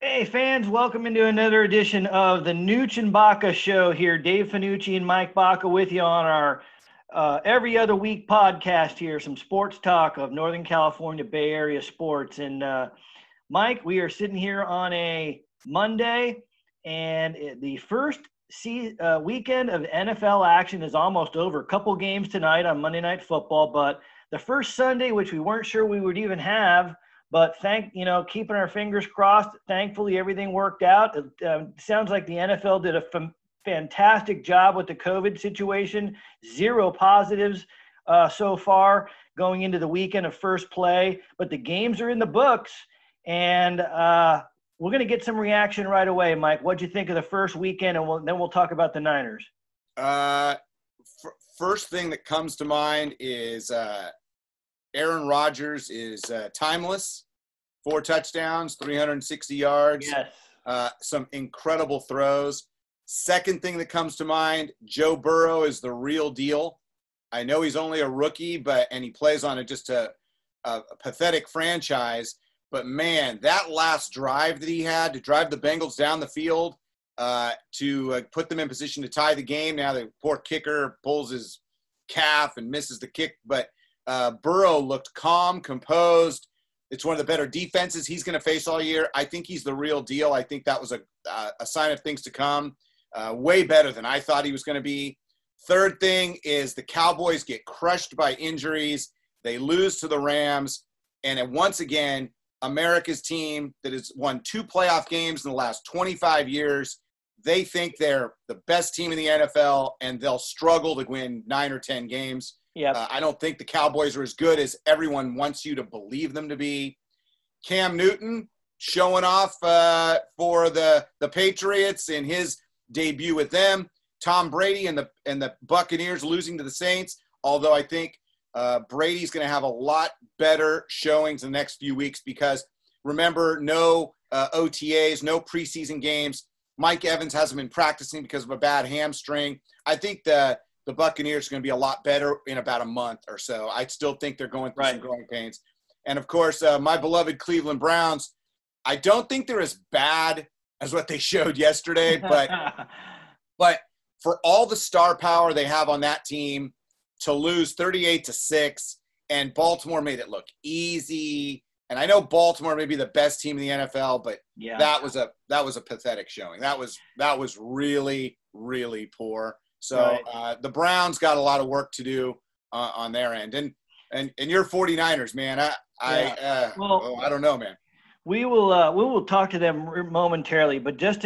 Hey fans, welcome into another edition of the Nooch and Baca Show here. Dave Finucci and Mike Baca with you on our every other week podcast here, some sports talk of Northern California Bay Area sports. And Mike, we are sitting here on a Monday, and the first weekend of NFL action is almost over. A couple games tonight on Monday Night Football, but the first Sunday, which we weren't sure we would even have, but keeping our fingers crossed, thankfully everything worked out. It sounds like the NFL did a fantastic job with the COVID situation. 0 positives so far going into the weekend of first play. But the games are in the books, and we're going to get some reaction right away, Mike. What'd you think of the first weekend? And then we'll talk about the Niners. First thing that comes to mind is Aaron Rodgers is timeless. 4 touchdowns, 360 yards, yes. Some incredible throws. Second thing that comes to mind, Joe Burrow is the real deal. I know he's only a rookie, and he plays on just a pathetic franchise. But, man, that last drive that he had to drive the Bengals down the field to put them in position to tie the game. Now the poor kicker pulls his calf and misses the kick, but Burrow looked calm, composed. It's one of the better defenses he's going to face all year. I think he's the real deal. I think that was a sign of things to come. Way better than I thought he was going to be. Third thing is the Cowboys get crushed by injuries. They lose to the Rams. And once again, America's team that has won 2 playoff games in the last 25 years, they think they're the best team in the NFL, and they'll struggle to win 9 or 10 games. Yep. I don't think the Cowboys are as good as everyone wants you to believe them to be. Cam Newton showing off for the Patriots in his debut with them. Tom Brady and the Buccaneers losing to the Saints, although I think Brady's going to have a lot better showings in the next few weeks because, remember, no OTAs, no preseason games. Mike Evans hasn't been practicing because of a bad hamstring. I think the Buccaneers are going to be a lot better in about a month or so. I still think they're going through some growing pains. And, of course, my beloved Cleveland Browns, I don't think they're as bad as what they showed yesterday. But for all the star power they have on that team, to lose 38-6, and Baltimore made it look easy. And I know Baltimore may be the best team in the NFL, but that was a pathetic showing. That was really, really poor. So the Browns got a lot of work to do on their end, and you're 49ers, man. I don't know, man. We will talk to them momentarily, but just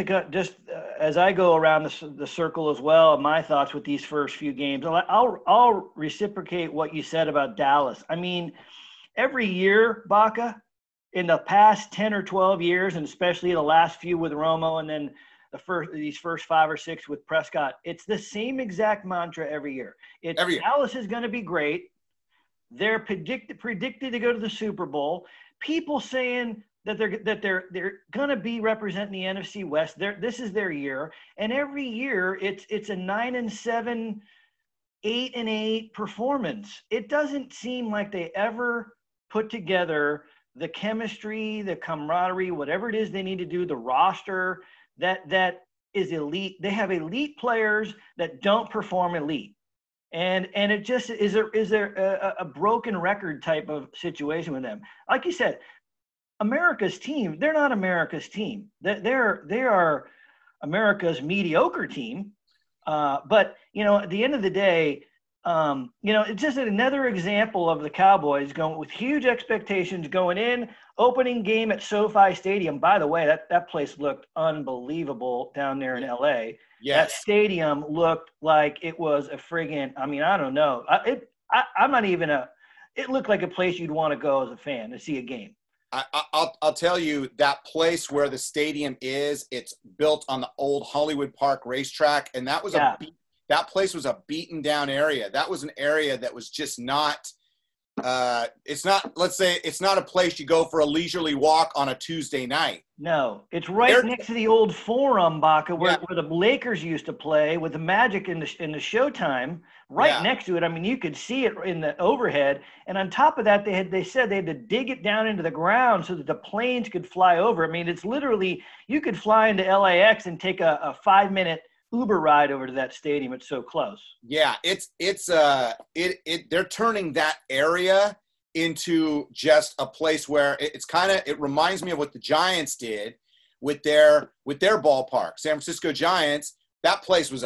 as I go around the circle as well, my thoughts with these first few games, I'll reciprocate what you said about Dallas. I mean, every year, Baca, in the past 10 or 12 years, and especially the last few with Romo, and then these first 5 or 6 with Prescott, it's the same exact mantra every year. Dallas is going to be great. They're predicted to go to the Super Bowl. People saying that they're gonna be representing the NFC West. This is their year, and every year it's a 9-7, 8-8 performance. It doesn't seem like they ever put together the chemistry, the camaraderie, whatever it is they need to do. The roster that is elite. They have elite players that don't perform elite. And it just is there a broken record type of situation with them. Like you said, America's team, they're not America's team. They are America's mediocre team. But, at the end of the day, it's just another example of the Cowboys going with huge expectations going in, opening game at SoFi Stadium. By the way, that place looked unbelievable down there in L.A. Yes. That stadium looked like it was a friggin' – I mean, I don't know. It looked like a place you'd want to go as a fan to see a game. I'll tell you, that place where the stadium is, it's built on the old Hollywood Park racetrack, and that was that place was a beaten down area. That was an area that was just not It's not, let's say it's not a place you go for a leisurely walk on a Tuesday night. No, it's right next to the old Forum, Baca, where the Lakers used to play with the Magic in the Showtime. Next to it, I mean, you could see it in the overhead. And on top of that, they said they had to dig it down into the ground so that the planes could fly over. I mean, it's literally, you could fly into LAX and take a 5-minute Uber ride over to that stadium. It's so close. Yeah, it's they're turning that area into just a place where it reminds me of what the Giants did with their ballpark. San Francisco Giants, that place was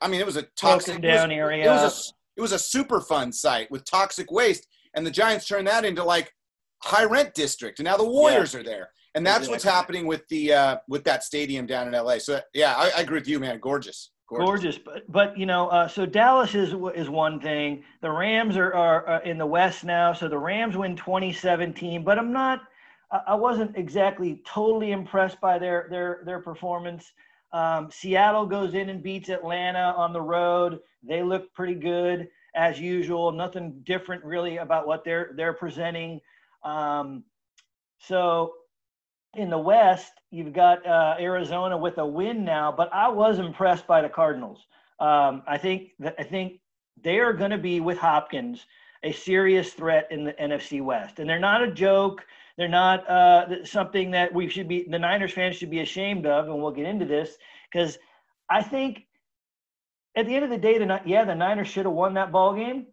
it was a toxic down area. It was a super fun site with toxic waste, and the Giants turned that into like high rent district, and now the Warriors are there. And that's what's happening with that stadium down in LA. So yeah, I agree with you, man. Gorgeous. But you know, so Dallas is one thing. The Rams are in the West now. So the Rams win 2017. But I wasn't exactly totally impressed by their performance. Seattle goes in and beats Atlanta on the road. They look pretty good as usual. Nothing different really about what they're presenting. So. In the West, you've got Arizona with a win now, but I was impressed by the Cardinals. I think they are going to be, with Hopkins, a serious threat in the NFC West, and they're not a joke. They're not something that the Niners fans should be ashamed of, and we'll get into this because I think at the end of the day, the Niners should have won that ball game.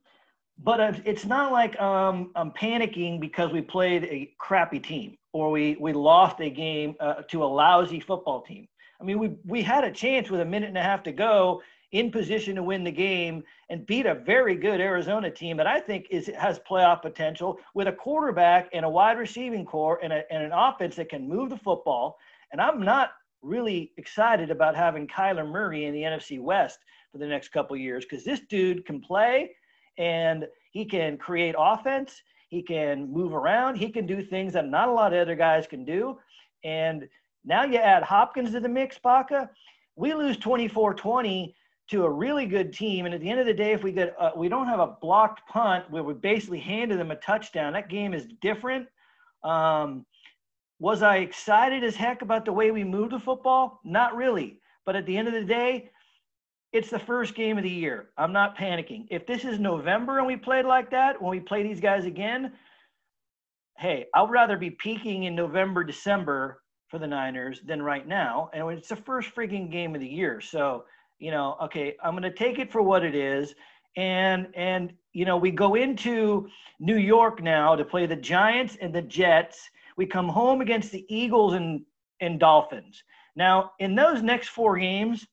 But it's not like I'm panicking because we played a crappy team or we lost a game to a lousy football team. I mean, we had a chance with a minute and a half to go in position to win the game and beat a very good Arizona team that I think has playoff potential with a quarterback and a wide receiving core and an offense that can move the football. And I'm not really excited about having Kyler Murray in the NFC West for the next couple of years because this dude can play. And he can create offense. He can move around. He can do things that not a lot of other guys can do. And now you add Hopkins to the mix, Baca. We lose 24-20 to a really good team. And at the end of the day, if we don't have a blocked punt where we basically handed them a touchdown, that game is different. Was I excited as heck about the way we moved the football? Not really. But at the end of the day, it's the first game of the year. I'm not panicking. If this is November and we played like that, when we play these guys again, hey, I'd rather be peaking in November, December for the Niners than right now. And it's the first freaking game of the year. So, you know, okay, I'm going to take it for what it is. And you know, we go into New York now to play the Giants and the Jets. We come home against the Eagles and Dolphins. Now, in those next four games,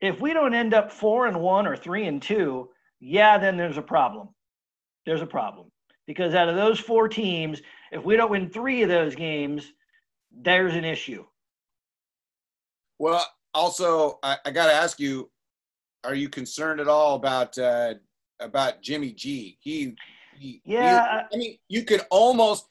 if we don't end up 4-1 or 3-2, then there's a problem. There's a problem. Because out of those four teams, if we don't win three of those games, there's an issue. Well, also, I got to ask you, are you concerned at all about Jimmy G? You can almost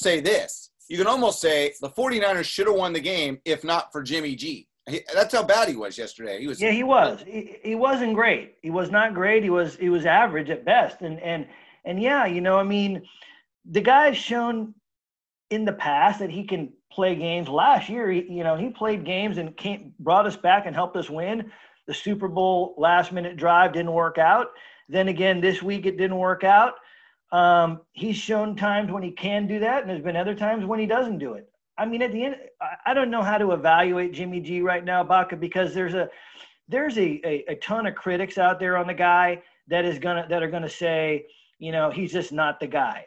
say the 49ers should have won the game if not for Jimmy G. That's how bad he was yesterday. He was. He wasn't great. He was not great. He was average at best. And yeah, you know, I mean, the guy's shown in the past that he can play games. Last year, he played games and brought us back and helped us win. The Super Bowl last-minute drive didn't work out. Then again, this week it didn't work out. He's shown times when he can do that, and there's been other times when he doesn't do it. I mean, at the end, I don't know how to evaluate Jimmy G right now, Baca, because there's a ton of critics out there on the guy that are gonna say, you know, he's just not the guy.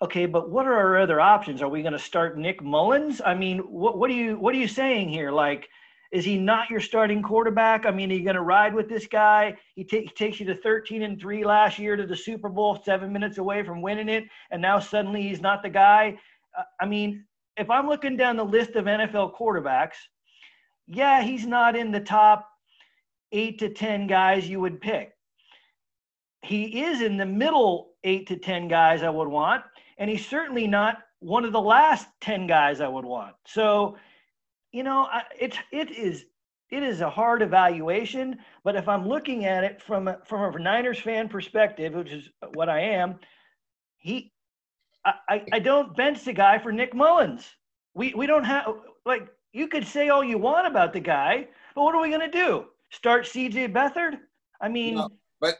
Okay, but what are our other options? Are we gonna start Nick Mullins? I mean, what are you saying here? Like, is he not your starting quarterback? I mean, are you gonna ride with this guy? He takes you to 13-3 last year to the Super Bowl, 7 minutes away from winning it, and now suddenly he's not the guy. I mean. If I'm looking down the list of NFL quarterbacks, he's not in the top 8 to 10 guys you would pick. He is in the middle 8 to 10 guys I would want, and he's certainly not one of the last 10 guys I would want. So, you know, it is it is a hard evaluation, but if I'm looking at it from a Niners fan perspective, which is what I am, I don't bench the guy for Nick Mullins. We don't have – like, you could say all you want about the guy, but what are we going to do? Start C.J. Beathard? I mean,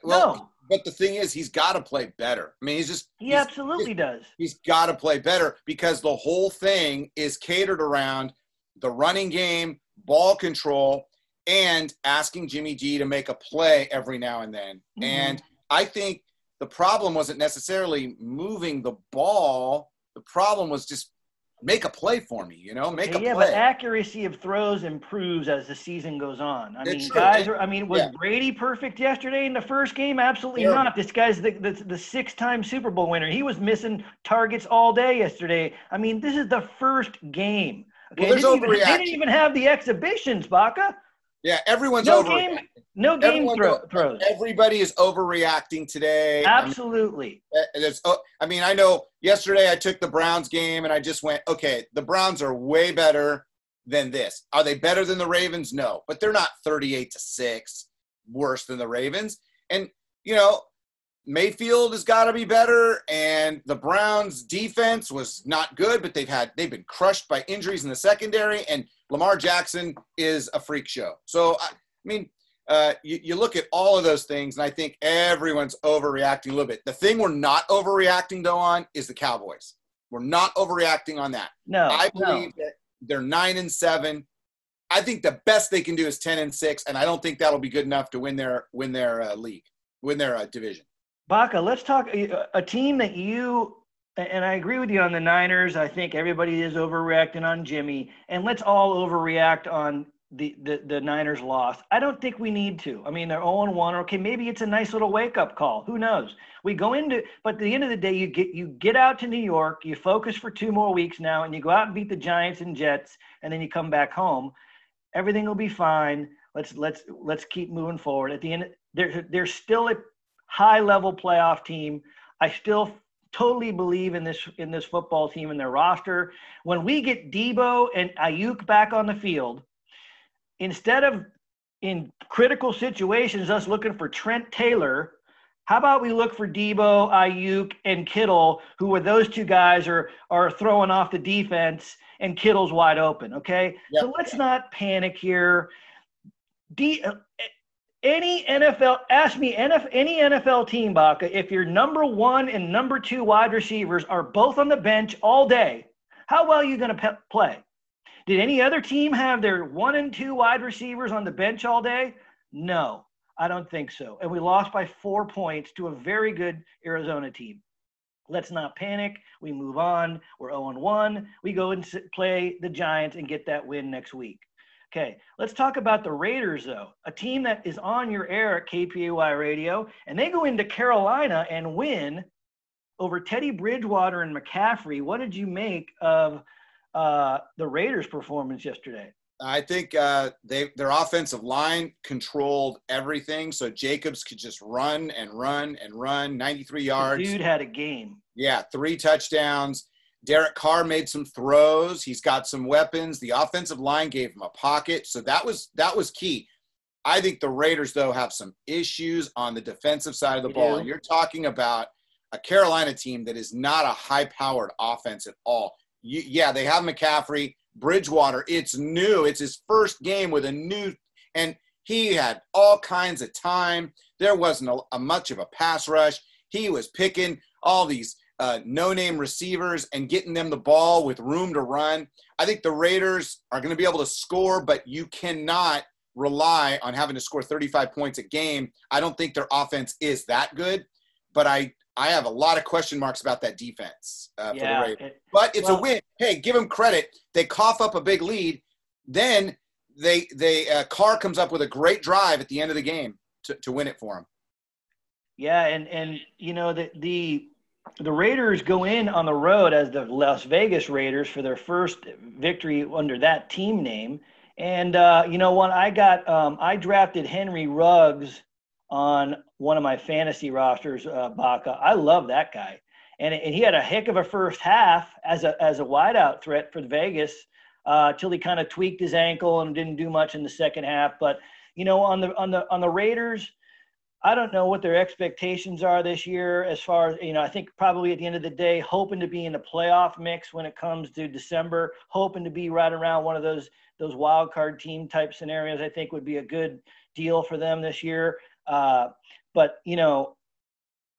no. But the thing is, he's got to play better. I mean, he's just – He absolutely does. He's got to play better because the whole thing is catered around the running game, ball control, and asking Jimmy G to make a play every now and then. Mm-hmm. And I think the problem wasn't necessarily moving the ball. The problem was just make a play for me, you know, make a play. Yeah, but accuracy of throws improves as the season goes on. I mean, Brady perfect yesterday in the first game? Absolutely not. This guy's the six-time Super Bowl winner. He was missing targets all day yesterday. I mean, this is the first game. Okay, they didn't even have the exhibitions, Baca. Yeah, everyone's overreacting. No game throws. Everybody is overreacting today. Absolutely. I mean, I know yesterday I took the Browns game and I just went, okay, the Browns are way better than this. Are they better than the Ravens? No, but they're not 38-6 worse than the Ravens. And, you know, Mayfield has got to be better, and the Browns' defense was not good, but they've been crushed by injuries in the secondary, and Lamar Jackson is a freak show. So, I mean, you look at all of those things, and I think everyone's overreacting a little bit. The thing we're not overreacting, though, on is the Cowboys. We're not overreacting on that. No, I believe that they're 9-7. I think the best they can do is 10-6, and I don't think that'll be good enough to win their division. Baca, let's talk a team that you – and I agree with you on the Niners. I think everybody is overreacting on Jimmy. And let's all overreact on the Niners' loss. I don't think we need to. I mean, they're 0-1. Okay, maybe it's a nice little wake-up call. Who knows? We go into – but at the end of the day, you get out to New York. You focus for 2 more weeks now, and you go out and beat the Giants and Jets, and then you come back home. Everything will be fine. Let's keep moving forward. At the end, there's still a – high-level playoff team. I still totally believe in this football team and their roster. When we get Debo and Ayuk back on the field, instead of in critical situations us looking for Trent Taylor, how about we look for Debo, Ayuk, and Kittle, who are those 2 guys are throwing off the defense, and Kittle's wide open, okay? Yep. So let's not panic here. Any NFL team, Baca, if your number 1 and number 2 wide receivers are both on the bench all day, how well are you going to play? Did any other team have their 1 and 2 wide receivers on the bench all day? No, I don't think so. And we lost by 4 points to a very good Arizona team. Let's not panic. We move on. We're 0-1. We go and play the Giants and get that win next week. Okay, let's talk about the Raiders, though, a team that is on your air at KPAY Radio, and they go into Carolina and win over Teddy Bridgewater and McCaffrey. What did you make of the Raiders' performance yesterday? I think their offensive line controlled everything, so Jacobs could just run and run and run, 93 yards. The dude had a game. Yeah, 3 touchdowns. Derek Carr made some throws. He's got some weapons. The offensive line gave him a pocket. So that was key. I think the Raiders, though, have some issues on the defensive side of the ball. And you're talking about a Carolina team that is not a high-powered offense at all. They have McCaffrey, Bridgewater. It's new. It's his first game with a new – and he had all kinds of time. There wasn't much of a pass rush. He was picking all these – no-name receivers and getting them the ball with room to run. I think the Raiders are going to be able to score, but you cannot rely on having to score 35 points a game. I don't think their offense is that good, but I have a lot of question marks about that defense for the Raiders. But it's a win. Hey, give them credit. They cough up a big lead. Then Carr comes up with a great drive at the end of the game to win it for them. Yeah, and you know, the Raiders go in on the road as the Las Vegas Raiders for their first victory under that team name. And you know what? I drafted Henry Ruggs on one of my fantasy rosters, Baca. I love that guy. And he had a heck of a first half as a wideout threat for Vegas. till he kind of tweaked his ankle and didn't do much in the second half. But, you know, on the Raiders, I don't know what their expectations are this year as far as, you know, I think probably at the end of the day, hoping to be in the playoff mix when it comes to December, hoping to be right around one of those wild card team type scenarios, I think would be a good deal for them this year. But, you know,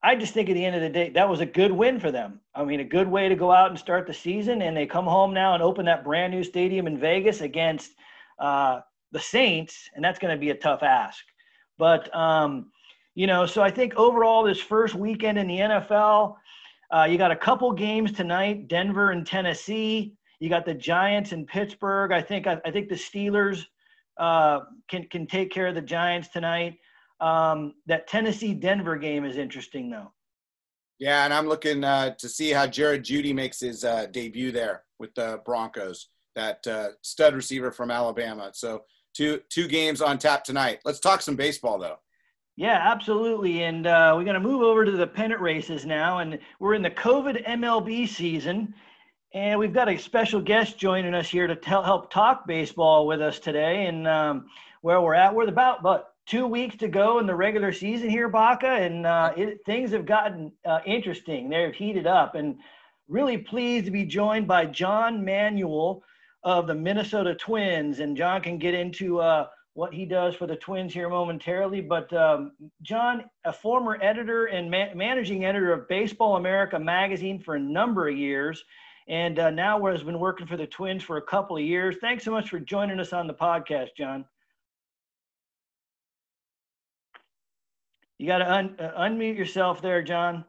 I just think at the end of the day, that was a good win for them. I mean, a good way to go out and start the season. And they come home now and open that brand new stadium in Vegas against the Saints. And that's going to be a tough ask. But, you know, so I think overall this first weekend in the NFL, you got a couple games tonight, Denver and Tennessee. You got the Giants and Pittsburgh. I think the Steelers can take care of the Giants tonight. That Tennessee-Denver game is interesting, though. Yeah, and I'm looking to see how Jerry Jeudy makes his debut there with the Broncos, that stud receiver from Alabama. So two games on tap tonight. Let's talk some baseball, though. Yeah, absolutely. And we're going to move over to the pennant races now. And we're in the COVID MLB season. And we've got a special guest joining us here to help talk baseball with us today. And where we're at, we're about but 2 weeks to go in the regular season here, Baca. And things have gotten interesting. They've heated up. And really pleased to be joined by John Manuel of the Minnesota Twins. And John can get into what he does for the Twins here momentarily. But John, a former editor and managing editor of Baseball America magazine for a number of years, and now has been working for the Twins for a couple of years. Thanks so much for joining us on the podcast, John. You got to unmute yourself there, John.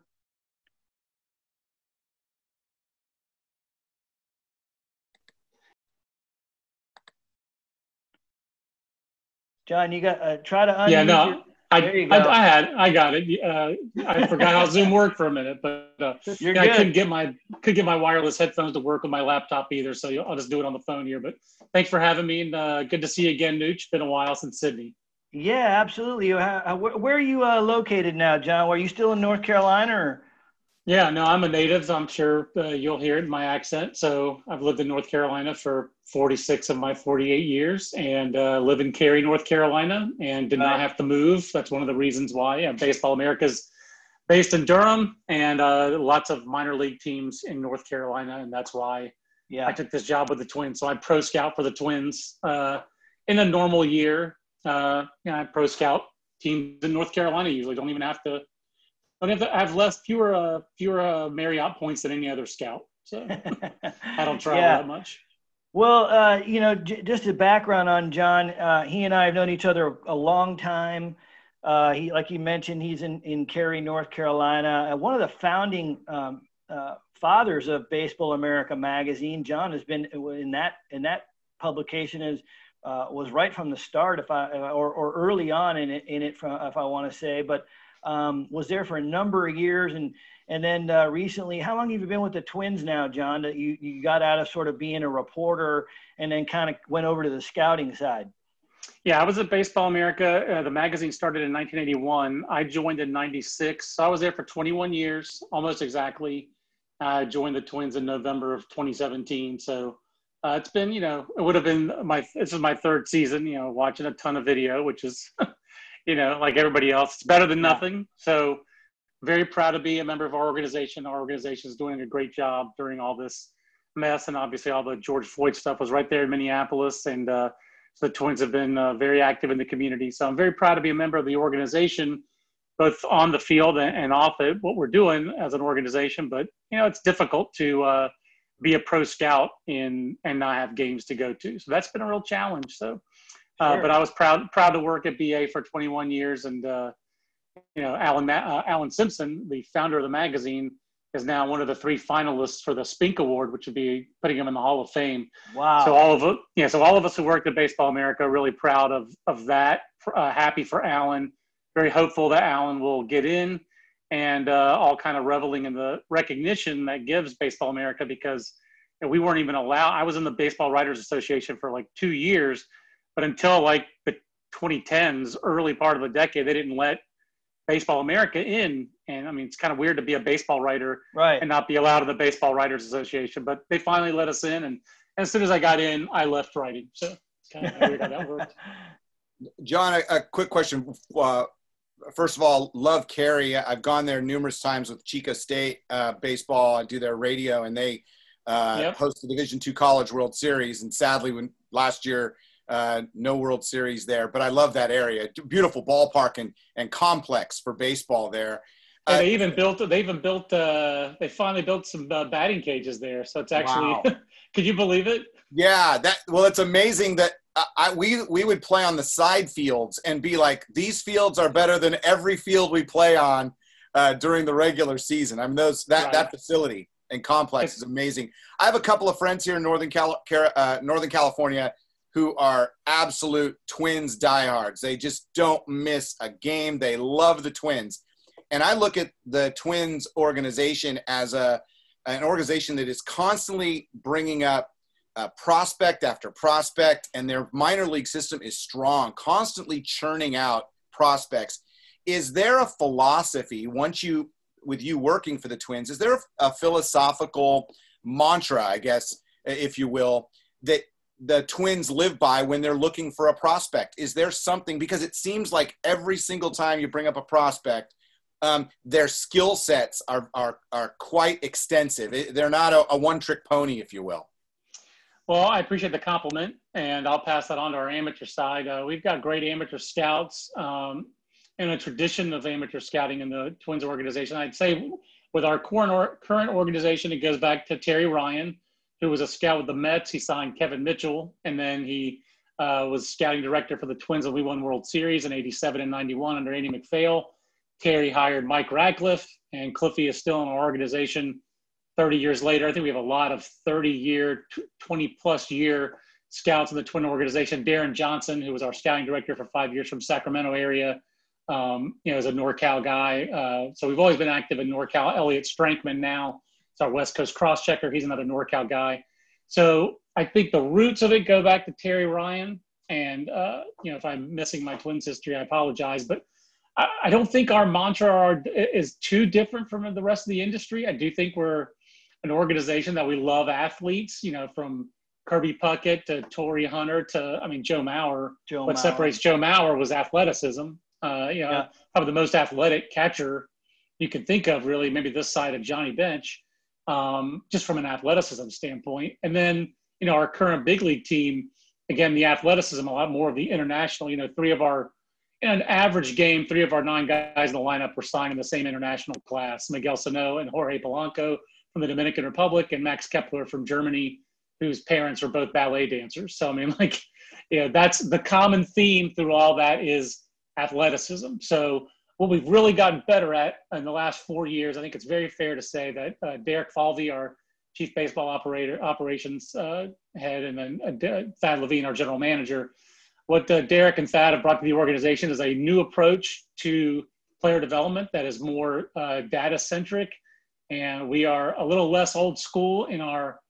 John, you got try to unmute. Yeah, no, I got it. I forgot how Zoom worked for a minute, but yeah, I couldn't get my wireless headphones to work on my laptop either, so I'll just do it on the phone here. But thanks for having me, and good to see you again, Nooch. Been a while since Sydney. Yeah, absolutely. Where are you located now, John? Are you still in North Carolina? Or? Yeah, no, I'm a native. I'm sure you'll hear it in my accent. So I've lived in North Carolina for 46 of my 48 years and live in Cary, North Carolina, and did not have to move. That's one of the reasons why. Baseball America's based in Durham, and lots of minor league teams in North Carolina, and that's why I took this job with the Twins. So I pro scout for the Twins in a normal year. I pro scout teams in North Carolina usually don't even have to. I have fewer Marriott points than any other scout, so I don't travel that much. Well, you know, just a background on John. He and I have known each other a long time. He, like you mentioned, he's in Cary, North Carolina. One of the founding fathers of Baseball America magazine. John has been in that publication was right from the start, or early on in it from, if I want to say, but. Was there for a number of years and then recently, how long have you been with the Twins now, John, that you got out of sort of being a reporter and then kind of went over to the scouting side? Yeah, I was at Baseball America. The magazine started in 1981. I joined in 96. So I was there for 21 years, almost exactly. I joined the Twins in November of 2017. So it's been, you know, it would have been this is my third season, you know, watching a ton of video, which is you know, like everybody else, it's better than nothing. So very proud to be a member of our organization. Our organization is doing a great job during all this mess. And obviously all the George Floyd stuff was right there in Minneapolis. And so the Twins have been very active in the community. So I'm very proud to be a member of the organization, both on the field and off it, what we're doing as an organization. But, you know, it's difficult to be a pro scout and not have games to go to. So that's been a real challenge. So. Sure. But I was proud to work at BA for 21 years, and you know, Alan Simpson, the founder of the magazine, is now one of the three finalists for the Spink Award, which would be putting him in the Hall of Fame. Wow! So all of us who worked at Baseball America are really proud of that. Happy for Alan, very hopeful that Alan will get in, and all kind of reveling in the recognition that gives Baseball America, because we weren't even allowed. I was in the Baseball Writers Association for like 2 years. But until like the 2010s, early part of the decade, they didn't let Baseball America in. And I mean, it's kind of weird to be a baseball writer and not be allowed in the Baseball Writers Association. But they finally let us in, and as soon as I got in, I left writing. So it's kind of weird how that worked. John, a quick question. First of all, love Cary. I've gone there numerous times with Chico State baseball. I do their radio, and they host the Division II College World Series. And sadly, when last year, no World Series there. But I love that area. Beautiful ballpark and complex for baseball there. And they even built. They finally built some batting cages there. So it's actually. Wow. Could you believe it? Yeah. Well, it's amazing that. We would play on the side fields and be like, these fields are better than every field we play on during the regular season. I mean, that facility and complex is amazing. I have a couple of friends here in Northern California who are absolute Twins diehards. They just don't miss a game. They love the Twins. And I look at the Twins organization as an organization that is constantly bringing up prospect after prospect, and their minor league system is strong, constantly churning out prospects. Is there a philosophy with you working for the Twins, is there a philosophical mantra, I guess, if you will, that the Twins live by when they're looking for a prospect? Is there something, because it seems like every single time you bring up a prospect, their skill sets are quite extensive. They're not a one-trick pony, if you will. Well, I appreciate the compliment, and I'll pass that on to our amateur side. We've got great amateur scouts and a tradition of amateur scouting in the Twins organization. I'd say with our current organization, it goes back to Terry Ryan, who was a scout with the Mets. He signed Kevin Mitchell, and then he was scouting director for the Twins when we won World Series in 87 and 91 under Andy McPhail. Terry hired Mike Radcliffe, and Cliffy is still in our organization 30 years later. I think we have a lot of 30-year, 20-plus-year scouts in the Twin organization. Darren Johnson, who was our scouting director for 5 years from Sacramento area, is a NorCal guy. So we've always been active in NorCal. Elliot Strankman now is our West Coast cross-checker. He's another NorCal guy. So I think the roots of it go back to Terry Ryan. And, if I'm missing my Twins history, I apologize. But I don't think our mantra is too different from the rest of the industry. I do think we're an organization that we love athletes, from Kirby Puckett to Torrey Hunter to, Joe Mauer. What separates Joe Mauer was athleticism. Probably the most athletic catcher you can think of, really, maybe this side of Johnny Bench, just from an athleticism standpoint. And then, our current big league team, again, the athleticism, a lot more of the international, in an average game, 3 of our 9 guys in the lineup were signed in the same international class, Miguel Sano and Jorge Polanco from the Dominican Republic, and Max Kepler from Germany, whose parents were both ballet dancers. So, that's the common theme through all that is athleticism. So what we've really gotten better at in the last 4 years, I think it's very fair to say that Derek Falvey, our chief baseball operations head, and then Thad Levine, our general manager, what Derek and Thad have brought to the organization is a new approach to player development that is more data-centric. And we are a little less old school in our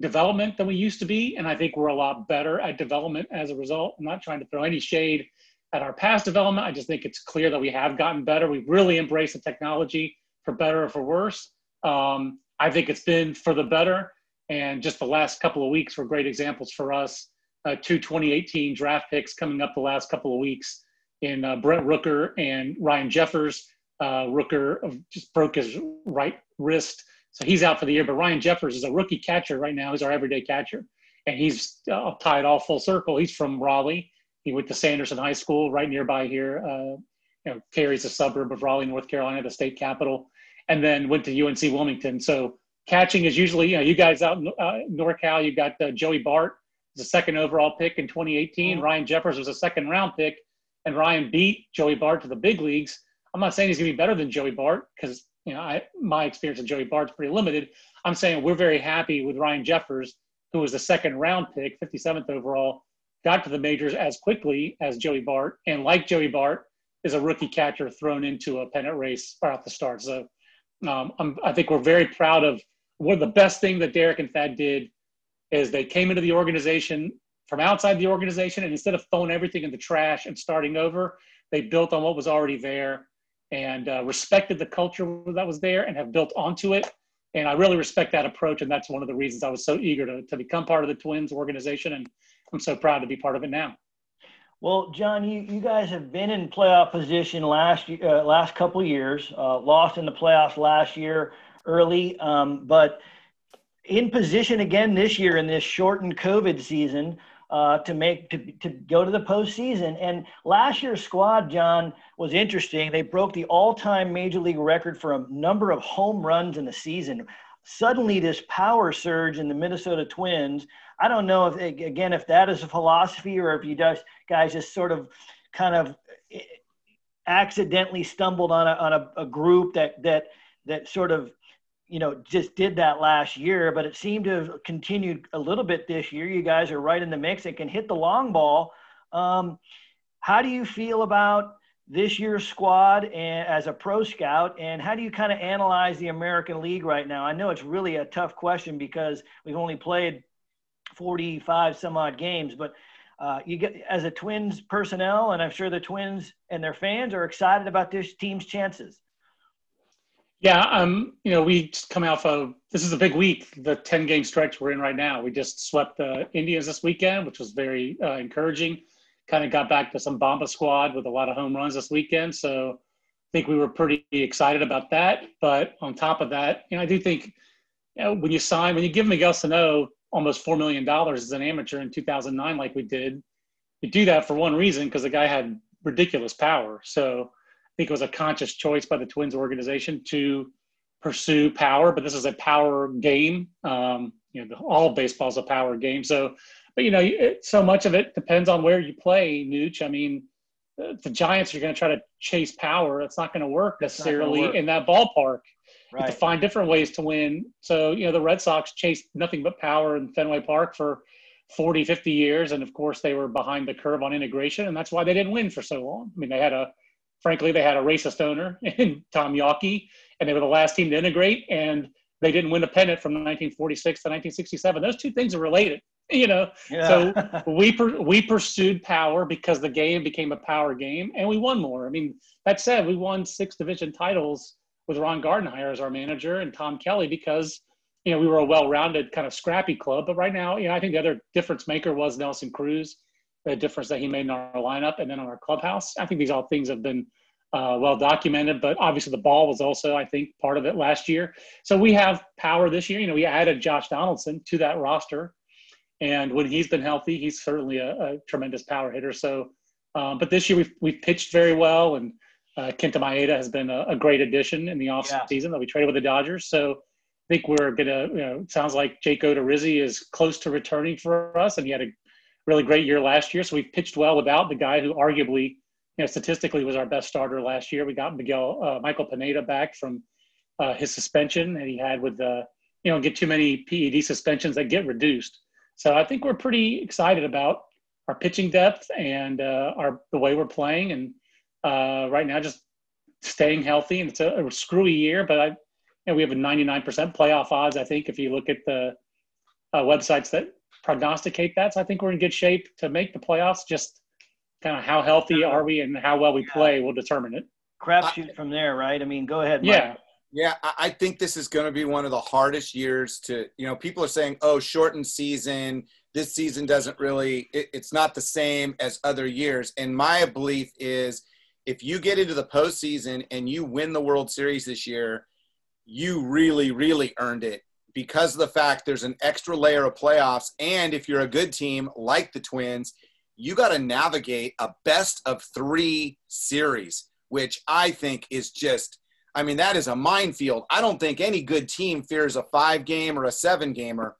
development than we used to be. And I think we're a lot better at development as a result. I'm not trying to throw any shade at our past development. I just think it's clear that we have gotten better. We've really embraced the technology, for better or for worse. I think it's been for the better. And just the last couple of weeks were great examples for us. 2 2018 draft picks coming up the last couple of weeks in Brent Rooker and Ryan Jeffers. Rooker just broke his right wrist, so he's out for the year. But Ryan Jeffers is a rookie catcher right now. He's our everyday catcher, and he's tied all full circle. He's from Raleigh. He went to Sanderson High School right nearby here. Cary's a suburb of Raleigh, North Carolina, the state capital, and then went to UNC Wilmington. So catching is usually, you guys out in NorCal, you got Joey Bart, the second overall pick in 2018. Mm-hmm. Ryan Jeffers was a second-round pick, and Ryan beat Joey Bart to the big leagues. I'm not saying he's going to be better than Joey Bart because, my experience with Joey Bart's pretty limited. I'm saying we're very happy with Ryan Jeffers, who was the second-round pick, 57th overall, got to the majors as quickly as Joey Bart, and like Joey Bart, is a rookie catcher thrown into a pennant race right off the start. So I think we're very proud of one of the best things that Derek and Thad did is they came into the organization from outside the organization, and instead of throwing everything in the trash and starting over, they built on what was already there, and respected the culture that was there and have built onto it. And I really respect that approach, and that's one of the reasons I was so eager to become part of the Twins organization, and I'm so proud to be part of it now. Well, John, you guys have been in playoff position last couple of years, lost in the playoffs last year early, but in position again this year in this shortened COVID season to go to the postseason. And last year's squad, John, was interesting. They broke the all-time major league record for a number of home runs in the season. Suddenly, this power surge in the Minnesota Twins. I don't know if that is a philosophy or if you guys just sort of kind of accidentally stumbled on a group that sort of, you know, just did that last year, but it seemed to have continued a little bit this year. You guys are right in the mix and can hit the long ball. How do you feel about this year's squad and, as a pro scout, and how do you kind of analyze the American League right now? I know it's really a tough question because we've only played 45 some odd games, but you get, as a Twins personnel, and I'm sure the Twins and their fans are excited about this team's chances. Yeah, you know, we just come off of – this is a big week, the 10-game stretch we're in right now. We just swept the Indians this weekend, which was very encouraging. Kind of got back to some Bomba squad with a lot of home runs this weekend. So I think we were pretty excited about that. But on top of that, you know, I do think, you know, when you give Miguel Sano almost $4 million as an amateur in 2009 like we did, you do that for one reason, because the guy had ridiculous power. So – I think it was a conscious choice by the Twins organization to pursue power, but this is a power game. You know, all baseball is a power game. So, but you know, so much of it depends on where you play, Nooch. I mean, the Giants are going to try to chase power. It's not going to work necessarily in that ballpark. Right. You have to find different ways to win. So, you know, the Red Sox chased nothing but power in Fenway Park for 40, 50 years. And of course they were behind the curve on integration, and that's why they didn't win for so long. I mean, frankly, they had a racist owner in Tom Yawkey, and they were the last team to integrate, and they didn't win a pennant from 1946 to 1967. Those two things are related, you know. Yeah. So we pursued power because the game became a power game, and we won more. I mean, that said, we won 6 division titles with Ron Gardenhire as our manager and Tom Kelly because, you know, we were a well-rounded kind of scrappy club. But right now, you know, I think the other difference maker was Nelson Cruz, the difference that he made in our lineup and then on our clubhouse. I think these all things have been well documented, but obviously the ball was also, I think, part of it last year. So we have power this year. You know, we added Josh Donaldson to that roster, and when he's been healthy, he's certainly a tremendous power hitter. So, but this year we've pitched very well, and Kenta Maeda has been a great addition in the offseason that we traded with the Dodgers. So I think we're going to, you know, it sounds like Jake Odorizzi is close to returning for us, and he had a really great year last year. So we've pitched well without the guy who arguably, you know, statistically was our best starter last year. We got Michael Pineda back from his suspension that he had with you know, get too many PED suspensions that get reduced. So I think we're pretty excited about our pitching depth and the way we're playing. And right now just staying healthy, and it's a screwy year, but we have a 99% playoff odds. I think if you look at the websites that prognosticate that. So I think we're in good shape to make the playoffs. Just kind of how healthy are we and how well we play will determine it. Crapshoot from there, right? I mean, go ahead, Mike. Yeah, I think this is going to be one of the hardest years to, you know, people are saying, oh, shortened season. This season doesn't really, it's not the same as other years. And my belief is if you get into the postseason and you win the World Series this year, you really, really earned it. Because of the fact there's an extra layer of playoffs, and if you're a good team like the Twins, you got to navigate a best-of-3 series, which I think is just – I mean, that is a minefield. I don't think any good team fears a 5-game or a 7-gamer,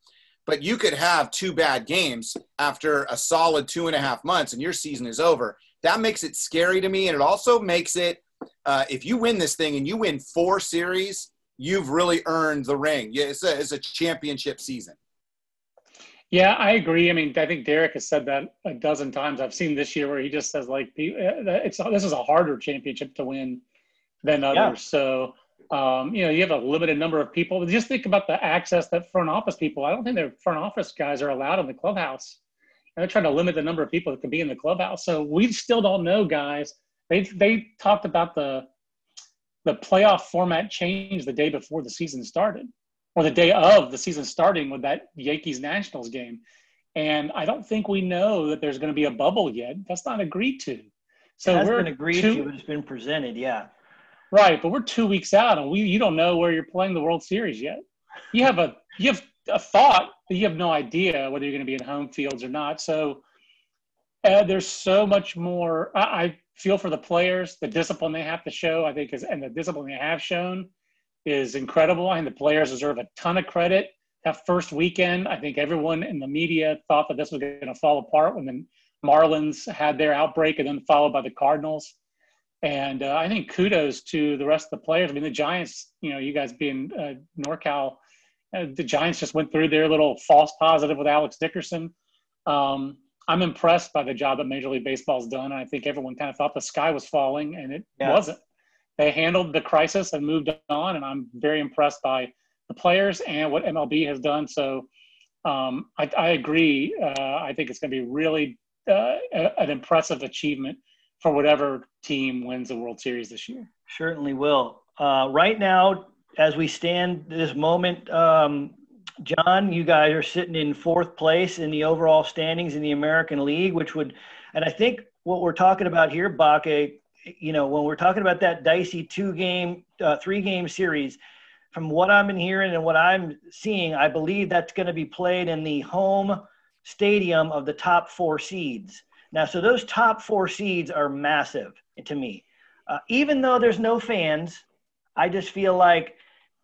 but you could have 2 bad games after a solid 2.5 months and your season is over. That makes it scary to me, and it also makes it if you win this thing and you win 4 series – you've really earned the ring. Yeah, it's a championship season. Yeah, I agree. I mean, I think Derek has said that a dozen times. I've seen this year where he just says, like, this is a harder championship to win than others. Yeah. So, you know, you have a limited number of people. Just think about the access that front office people. I don't think their front office guys are allowed in the clubhouse. And they're trying to limit the number of people that can be in the clubhouse. So we still don't know, guys. They talked about the playoff format changed the day before the season started. or the day of the season starting with that Yankees-Nationals game. And I don't think we know that there's going to be a bubble yet. That's not agreed to. So that's been agreed to, it's been presented, yeah. Right, but we're 2 weeks out, and you don't know where you're playing the World Series yet. You have a thought, but you have no idea whether you're going to be in home fields or not. So there's so much more. I feel for the players, the discipline they have to show, I think, and the discipline they have shown is incredible. I think the players deserve a ton of credit. That first weekend, I think everyone in the media thought that this was going to fall apart when the Marlins had their outbreak and then followed by the Cardinals. And I think kudos to the rest of the players. I mean, the Giants, you know, you guys being NorCal, the Giants just went through their little false positive with Alex Dickerson. I'm impressed by the job that Major League Baseball's done. And I think everyone kind of thought the sky was falling, and it wasn't. They handled the crisis and moved on, and I'm very impressed by the players and what MLB has done. So I agree. I think it's going to be really an impressive achievement for whatever team wins the World Series this year. Certainly will. Right now, as we stand this moment, John, you guys are sitting in fourth place in the overall standings in the American League, which would – and I think what we're talking about here, Baca, you know, when we're talking about that dicey three-game series, from what I'm hearing and what I'm seeing, I believe that's going to be played in the home stadium of the top four seeds. Now, so those top four seeds are massive to me. Even though there's no fans, I just feel like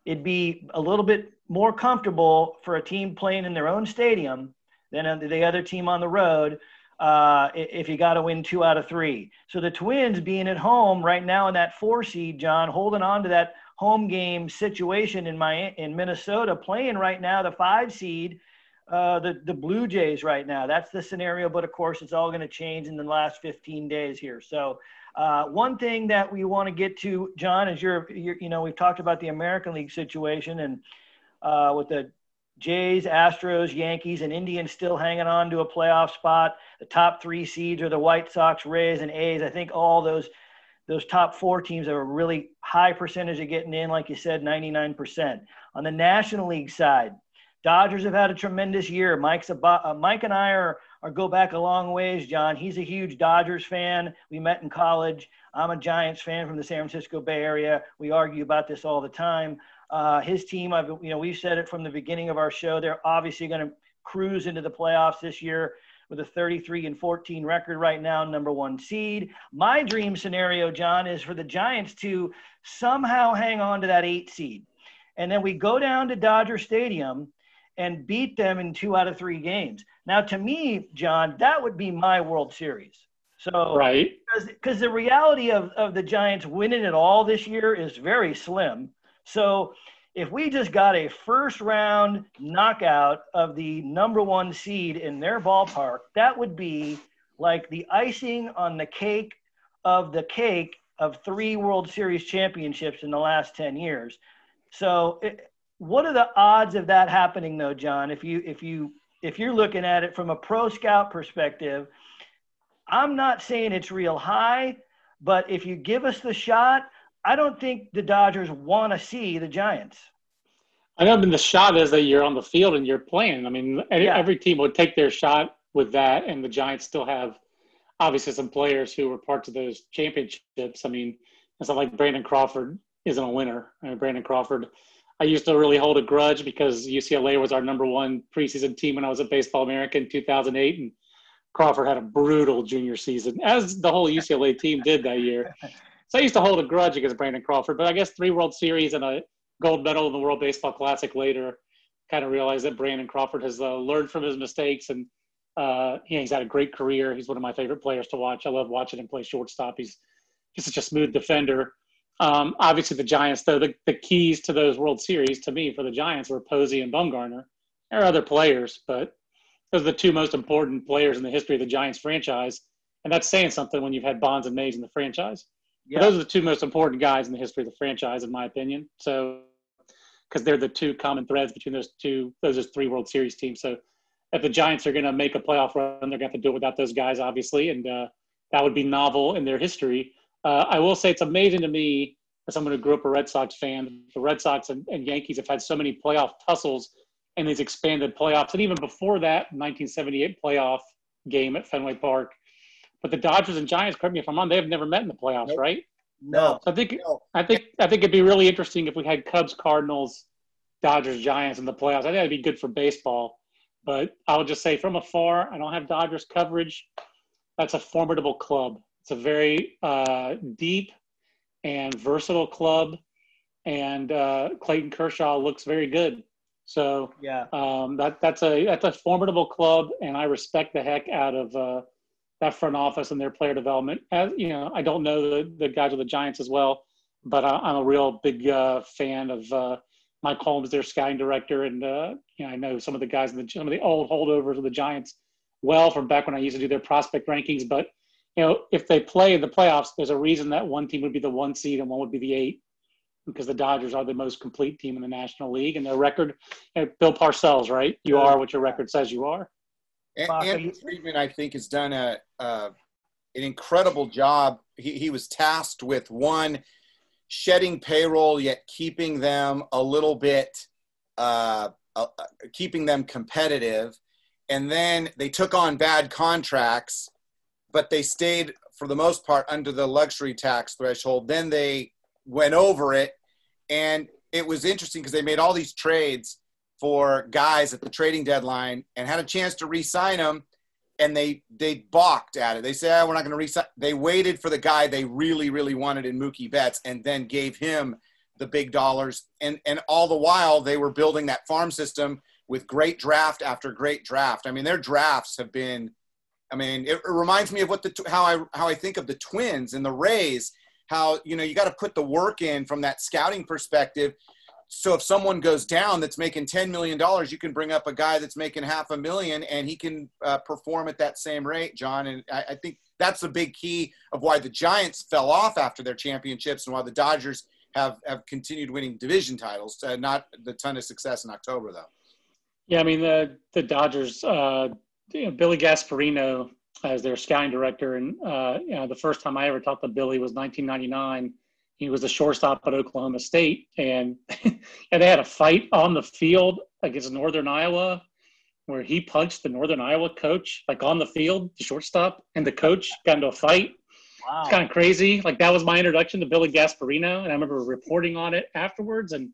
it'd be a little bit more comfortable for a team playing in their own stadium than the other team on the road if you got to win 2 out of 3. So the Twins being at home right now in that 4 seed, John, holding on to that home game situation in Minnesota, playing right now the 5 seed, the Blue Jays right now. That's the scenario, but of course it's all going to change in the last 15 days here. So one thing that we want to get to, John, is you know, we've talked about the American League situation and with the Jays, Astros, Yankees, and Indians still hanging on to a playoff spot. The top 3 seeds are the White Sox, Rays, and A's. I think all those top 4 teams have a really high percentage of getting in, like you said, 99%. On the National League side, Dodgers have had a tremendous year. Mike and I are go back a long ways, John. He's a huge Dodgers fan. We met in college. I'm a Giants fan from the San Francisco Bay Area. We argue about this all the time. His team, we've said it from the beginning of our show. They're obviously going to cruise into the playoffs this year with a 33-14 record right now, number 1 seed. My dream scenario, John, is for the Giants to somehow hang on to that 8 seed. And then we go down to Dodger Stadium and beat them in 2 out of 3 games. Now, to me, John, that would be my World Series. So, right. Because the reality of the Giants winning it all this year is very slim. So if we just got a first-round knockout of the number 1 seed in their ballpark, that would be like the icing on the cake of 3 World Series championships in the last 10 years. So what are the odds of that happening, though, John? If you're looking at it from a pro scout perspective, I'm not saying it's real high, but if you give us the shot, I don't think the Dodgers want to see the Giants. I know, but the shot is that you're on the field and you're playing. I mean, every team would take their shot with that, and the Giants still have obviously some players who were parts of those championships. I mean, it's not like Brandon Crawford isn't a winner. I mean, Brandon Crawford. I used to really hold a grudge because UCLA was our number 1 preseason team when I was at Baseball America in 2008, and Crawford had a brutal junior season, as the whole UCLA team did that year. So I used to hold a grudge against Brandon Crawford, but I guess 3 World Series and a gold medal in the World Baseball Classic later, kind of realized that Brandon Crawford has learned from his mistakes, and he's had a great career. He's one of my favorite players to watch. I love watching him play shortstop. He's such a smooth defender. Obviously the Giants, though, the keys to those World Series to me for the Giants were Posey and Bumgarner. There are other players, but those are the 2 most important players in the history of the Giants franchise. And that's saying something when you've had Bonds and Mays in the franchise. Yeah. Those are the 2 most important guys in the history of the franchise, in my opinion. So, because they're the 2 common threads between those 3 World Series teams. So if the Giants are going to make a playoff run, they're going to have to do it without those guys, obviously. And that would be novel in their history. I will say it's amazing to me as someone who grew up a Red Sox fan, the Red Sox and Yankees have had so many playoff tussles in these expanded playoffs. And even before that, 1978 playoff game at Fenway Park. But the Dodgers and Giants, correct me if I'm wrong, they have never met in the playoffs, nope. Right? No. So I think it'd be really interesting if we had Cubs, Cardinals, Dodgers, Giants in the playoffs. I think that'd be good for baseball. But I'll just say from afar, I don't have Dodgers coverage. That's a formidable club. It's a very deep and versatile club. And Clayton Kershaw looks very good. So yeah, that's a formidable club, and I respect the heck out of that front office and their player development. As you know, I don't know the guys with the Giants as well, but I'm a real big fan of Mike Holmes, their scouting director, and I know some of the guys some of the old holdovers of the Giants well from back when I used to do their prospect rankings. But if they play in the playoffs, there's a reason that one team would be the 1 seed and one would be the 8. Because the Dodgers are the most complete team in the National League, and their record, Bill Parcells, right? You are what your record says you are. Andy Friedman, I think, has done an incredible job. He was tasked with, one, shedding payroll, yet keeping them a little bit, keeping them competitive. And then they took on bad contracts, but they stayed, for the most part, under the luxury tax threshold. Then they went over it, and it was interesting because they made all these trades for guys at the trading deadline and had a chance to re-sign them, and they balked at it. They said, we're not going to re-sign. They waited for the guy they really, really wanted in Mookie Betts and then gave him the big dollars. And all the while, they were building that farm system with great draft after great draft. I mean, their drafts have been – I mean, it reminds me of how I think of the Twins and the Rays – how, you got to put the work in from that scouting perspective. So if someone goes down that's making $10 million, you can bring up a guy that's making $500,000 and he can perform at that same rate, John. And I think that's the big key of why the Giants fell off after their championships and why the Dodgers have continued winning division titles. Not the ton of success in October, though. Yeah, I mean, the Dodgers, Billy Gasparino – as their scouting director. And, the first time I ever talked to Billy was 1999. He was a shortstop at Oklahoma State. And they had a fight on the field against Northern Iowa where he punched the Northern Iowa coach, like on the field, the shortstop, and the coach got into a fight. Wow. It's kind of crazy. Like, that was my introduction to Billy Gasparino. And I remember reporting on it afterwards. And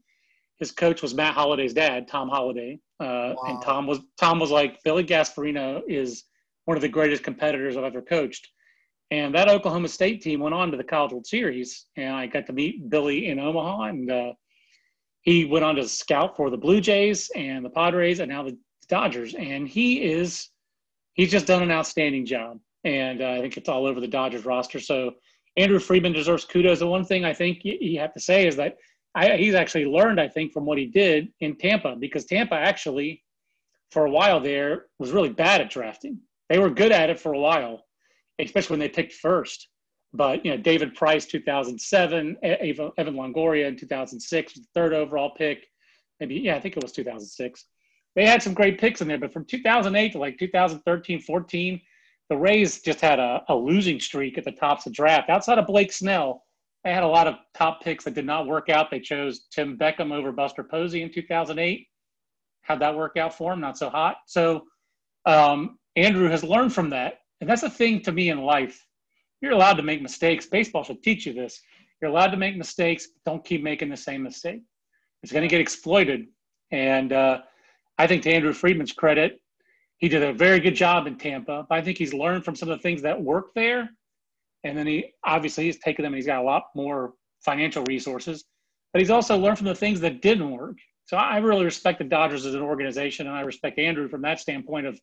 his coach was Matt Holliday's dad, Tom Holliday. Wow. And Tom was like, Billy Gasparino is one of the greatest competitors I've ever coached. And that Oklahoma State team went on to the College World Series, and I got to meet Billy in Omaha, and he went on to scout for the Blue Jays and the Padres and now the Dodgers. And he's just done an outstanding job, and I think it's all over the Dodgers roster. So Andrew Friedman deserves kudos. The one thing I think you have to say is that he's actually learned, I think, from what he did in Tampa, because Tampa actually, for a while there, was really bad at drafting. They were good at it for a while, especially when they picked first. But, David Price, 2007, Evan Longoria in 2006, the third overall pick. I think it was 2006. They had some great picks in there. But from 2008 to, 2013, 14, the Rays just had a losing streak at the tops of draft. Outside of Blake Snell, they had a lot of top picks that did not work out. They chose Tim Beckham over Buster Posey in 2008. How'd that work out for him? Not so hot. So, Andrew has learned from that. And that's a thing to me in life. You're allowed to make mistakes. Baseball should teach you this. You're allowed to make mistakes. But don't keep making the same mistake. It's going to get exploited. And I think, to Andrew Friedman's credit, he did a very good job in Tampa. But I think he's learned from some of the things that work there. And then he's taken them, and he's got a lot more financial resources. But he's also learned from the things that didn't work. So I really respect the Dodgers as an organization. And I respect Andrew from that standpoint of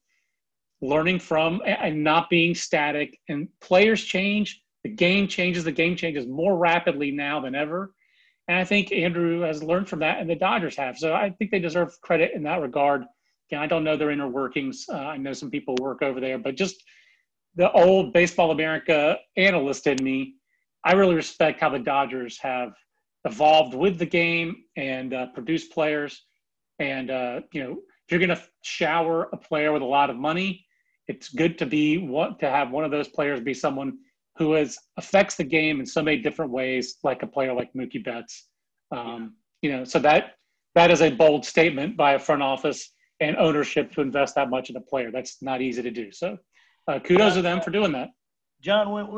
learning from and not being static. And players change, the game changes more rapidly now than ever, and I think Andrew has learned from that, and the Dodgers have. So I think they deserve credit in that regard. Again, I don't know their inner workings. I know some people work over there, but just the old Baseball America analyst in me, I really respect how the Dodgers have evolved with the game and produced players. And if you're going to shower a player with a lot of money, it's good to have one of those players be someone who affects the game in so many different ways, like a player like Mookie Betts. So that is a bold statement by a front office and ownership to invest that much in a player. That's not easy to do. So kudos to them for doing that. John,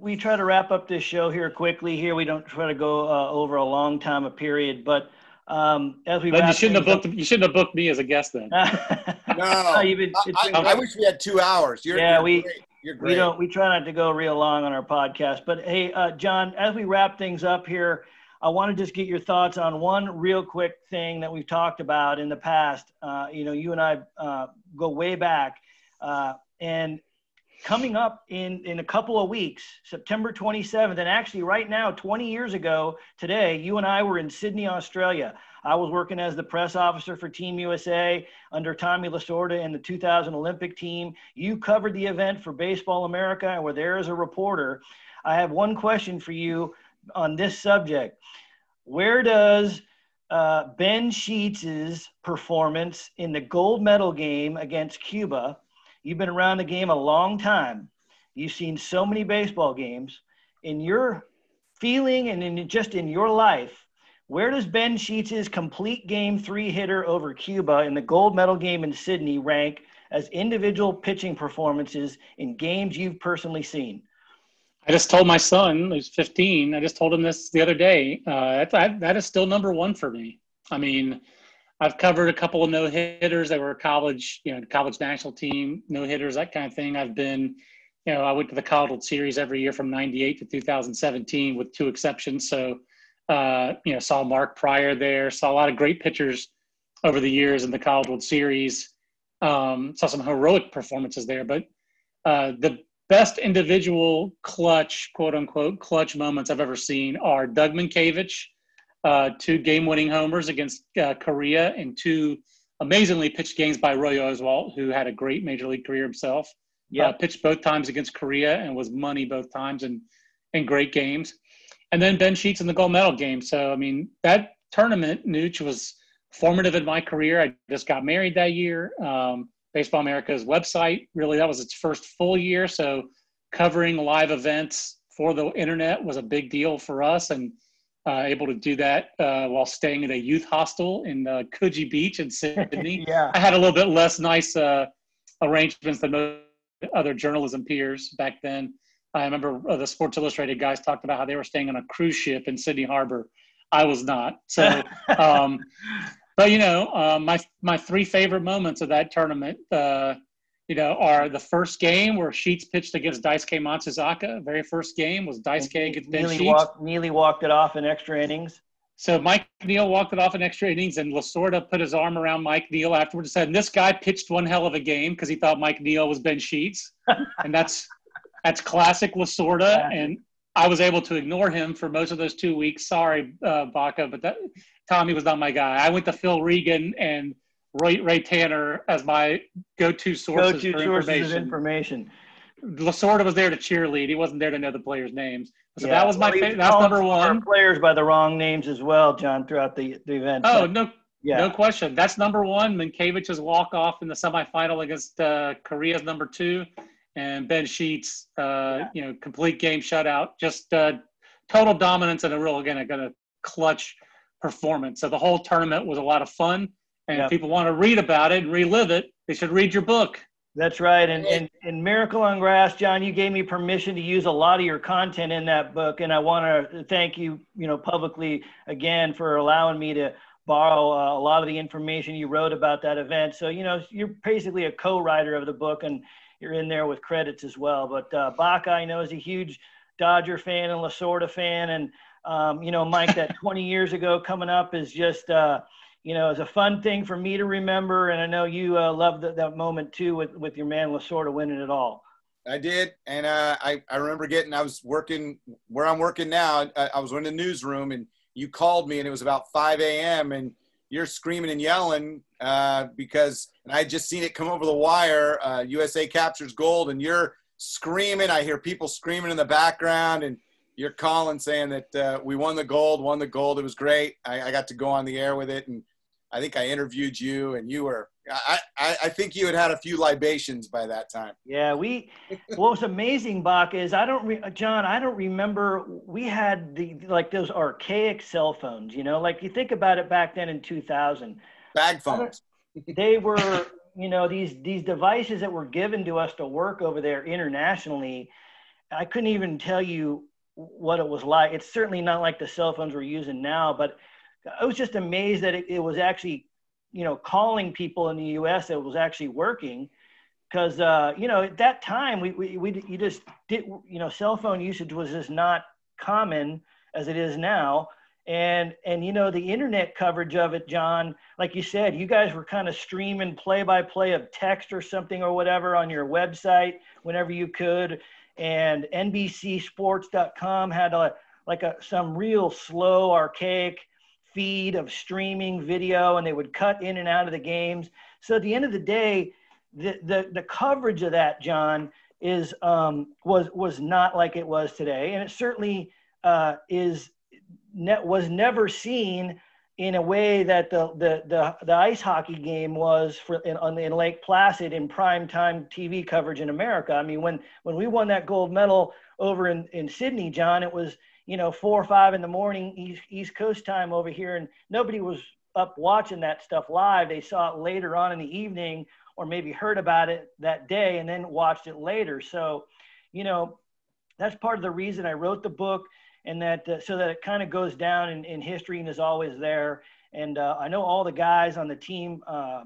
we try to wrap up this show here quickly. Here we don't try to go over a long time, a period, but as we wrap you shouldn't have booked me as a guest then. I wish we had 2 hours. Great. You're great. We try not to go real long on our podcast, but hey, John, as we wrap things up here, I want to just get your thoughts on one real quick thing that we've talked about in the past. You and I go way back, and coming up in a couple of weeks, September 27th, and actually right now, 20 years ago today, you and I were in Sydney, Australia. I was working as the press officer for Team USA under Tommy Lasorda and the 2000 Olympic team. You covered the event for Baseball America and were there as a reporter. I have one question for you on this subject. Where does Ben Sheets's performance in the gold medal game against Cuba? You've been around the game a long time. You've seen so many baseball games. In your feeling and in your life, where does Ben Sheets's complete game 3 hitter over Cuba in the gold medal game in Sydney rank as individual pitching performances in games you've personally seen? I just told my son, who's 15, I just told him this the other day. That is still number one for me. I mean, I've covered a couple of no-hitters. They were college national team, no-hitters, that kind of thing. I've been, I went to the College World Series every year from 98 to 2017 with 2 exceptions. So, saw Mark Pryor there, saw a lot of great pitchers over the years in the College World Series. Saw some heroic performances there. But the best individual clutch, quote-unquote, clutch moments I've ever seen are Doug Minkiewicz, 2 game-winning homers against Korea and 2 amazingly pitched games by Roy Oswalt, who had a great major league career himself. Yeah, pitched both times against Korea and was money both times in great games. And then Ben Sheets in the gold medal game. So, I mean, that tournament, Nooch, was formative in my career. I just got married that year. Baseball America's website, really, that was its first full year. So covering live events for the internet was a big deal for us. And able to do that while staying at a youth hostel in Coogee Beach in Sydney. Yeah. I had a little bit less nice arrangements than most other journalism peers back then. I remember the Sports Illustrated guys talked about how they were staying on a cruise ship in Sydney Harbor. I was not. So, but my 3 favorite moments of that tournament, are the first game where Sheets pitched against Daisuke Matsuzaka. Very first game was Daisuke against Ben Sheets. Neely walked it off in extra innings. So Mike Neal walked it off in extra innings, and Lasorda put his arm around Mike Neal afterwards and said, this guy pitched one hell of a game because he thought Mike Neal was Ben Sheets. And that's classic Lasorda. And I was able to ignore him for most of those 2 weeks. Sorry, Baca, but Tommy was not my guy. I went to Phil Regan and Ray Tanner as my go-to sources for information. Lasorda was there to cheerlead. He wasn't there to know the players' names. So that was my favorite. That's number one. Players by the wrong names as well, John, throughout the event. Oh, no question. That's number one. Minkiewicz's walk-off in the semifinal against Korea's number 2. And Ben Sheets, complete game shutout. Just total dominance and a clutch performance. So the whole tournament was a lot of fun. And if people want to read about it and relive it, they should read your book. That's right. And in Miracle on Grass, John, you gave me permission to use a lot of your content in that book. And I want to thank you, publicly again for allowing me to borrow a lot of the information you wrote about that event. So, you're basically a co-writer of the book and you're in there with credits as well. But Baca, I know, is a huge Dodger fan and Lasorda fan. And, Mike, that 20 years ago coming up is just it's a fun thing for me to remember, and I know you loved that moment too with your man Lasorda winning it all. I did, and I remember I was working where I'm working now. I was in the newsroom, and you called me, and it was about 5 a.m., and you're screaming and yelling because I had just seen it come over the wire, USA captures gold, and you're screaming. I hear people screaming in the background, and you're calling saying that we won the gold. It was great. I got to go on the air with it, and I think I interviewed you, and you were I think you had a few libations by that time. Yeah, what was amazing, Baca, is John, I don't remember, we had those archaic cell phones, you think about it back then in 2000. Bag phones. They were, these devices that were given to us to work over there internationally. I couldn't even tell you what it was like. It's certainly not like the cell phones we're using now, but I was just amazed that it was actually, calling people in the U.S. that was actually working, because, at that time cell phone usage was just not common as it is now. And the internet coverage of it, John, like you said, you guys were kind of streaming play-by-play of text or something or whatever on your website whenever you could. And NBCSports.com had some real slow, archaic feed of streaming video, and they would cut in and out of the games. So at the end of the day, the coverage of that, John, is was not like it was today, and it certainly was never seen in a way that the ice hockey game was in Lake Placid in primetime TV coverage in America. I mean, when we won that gold medal over in Sydney, John, it was 4 or 5 in the morning East Coast time over here, and nobody was up watching that stuff live. They saw it later on in the evening, or maybe heard about it that day and then watched it later. So, that's part of the reason I wrote the book. And that so that it kind of goes down in history and is always there. And I know all the guys on the team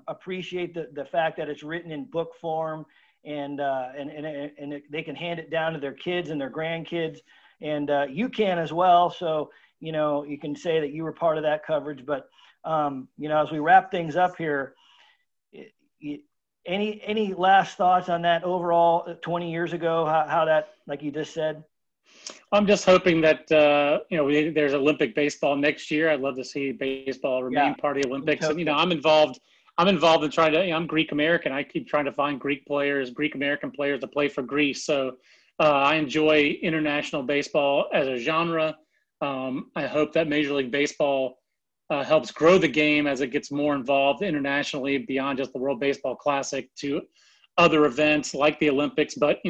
appreciate the fact that it's written in book form, and they can hand it down to their kids and their grandkids, and you can as well. So you can say that you were part of that coverage. But as we wrap things up here, any last thoughts on that overall 20 years ago? How that, like you just said. I'm just hoping that, there's Olympic baseball next year. I'd love to see baseball remain part of the Olympics. And, I'm involved in trying to, I'm Greek American. I keep trying to find Greek American players to play for Greece. So I enjoy international baseball as a genre. I hope that Major League Baseball helps grow the game as it gets more involved internationally beyond just the World Baseball Classic to other events like the Olympics. But,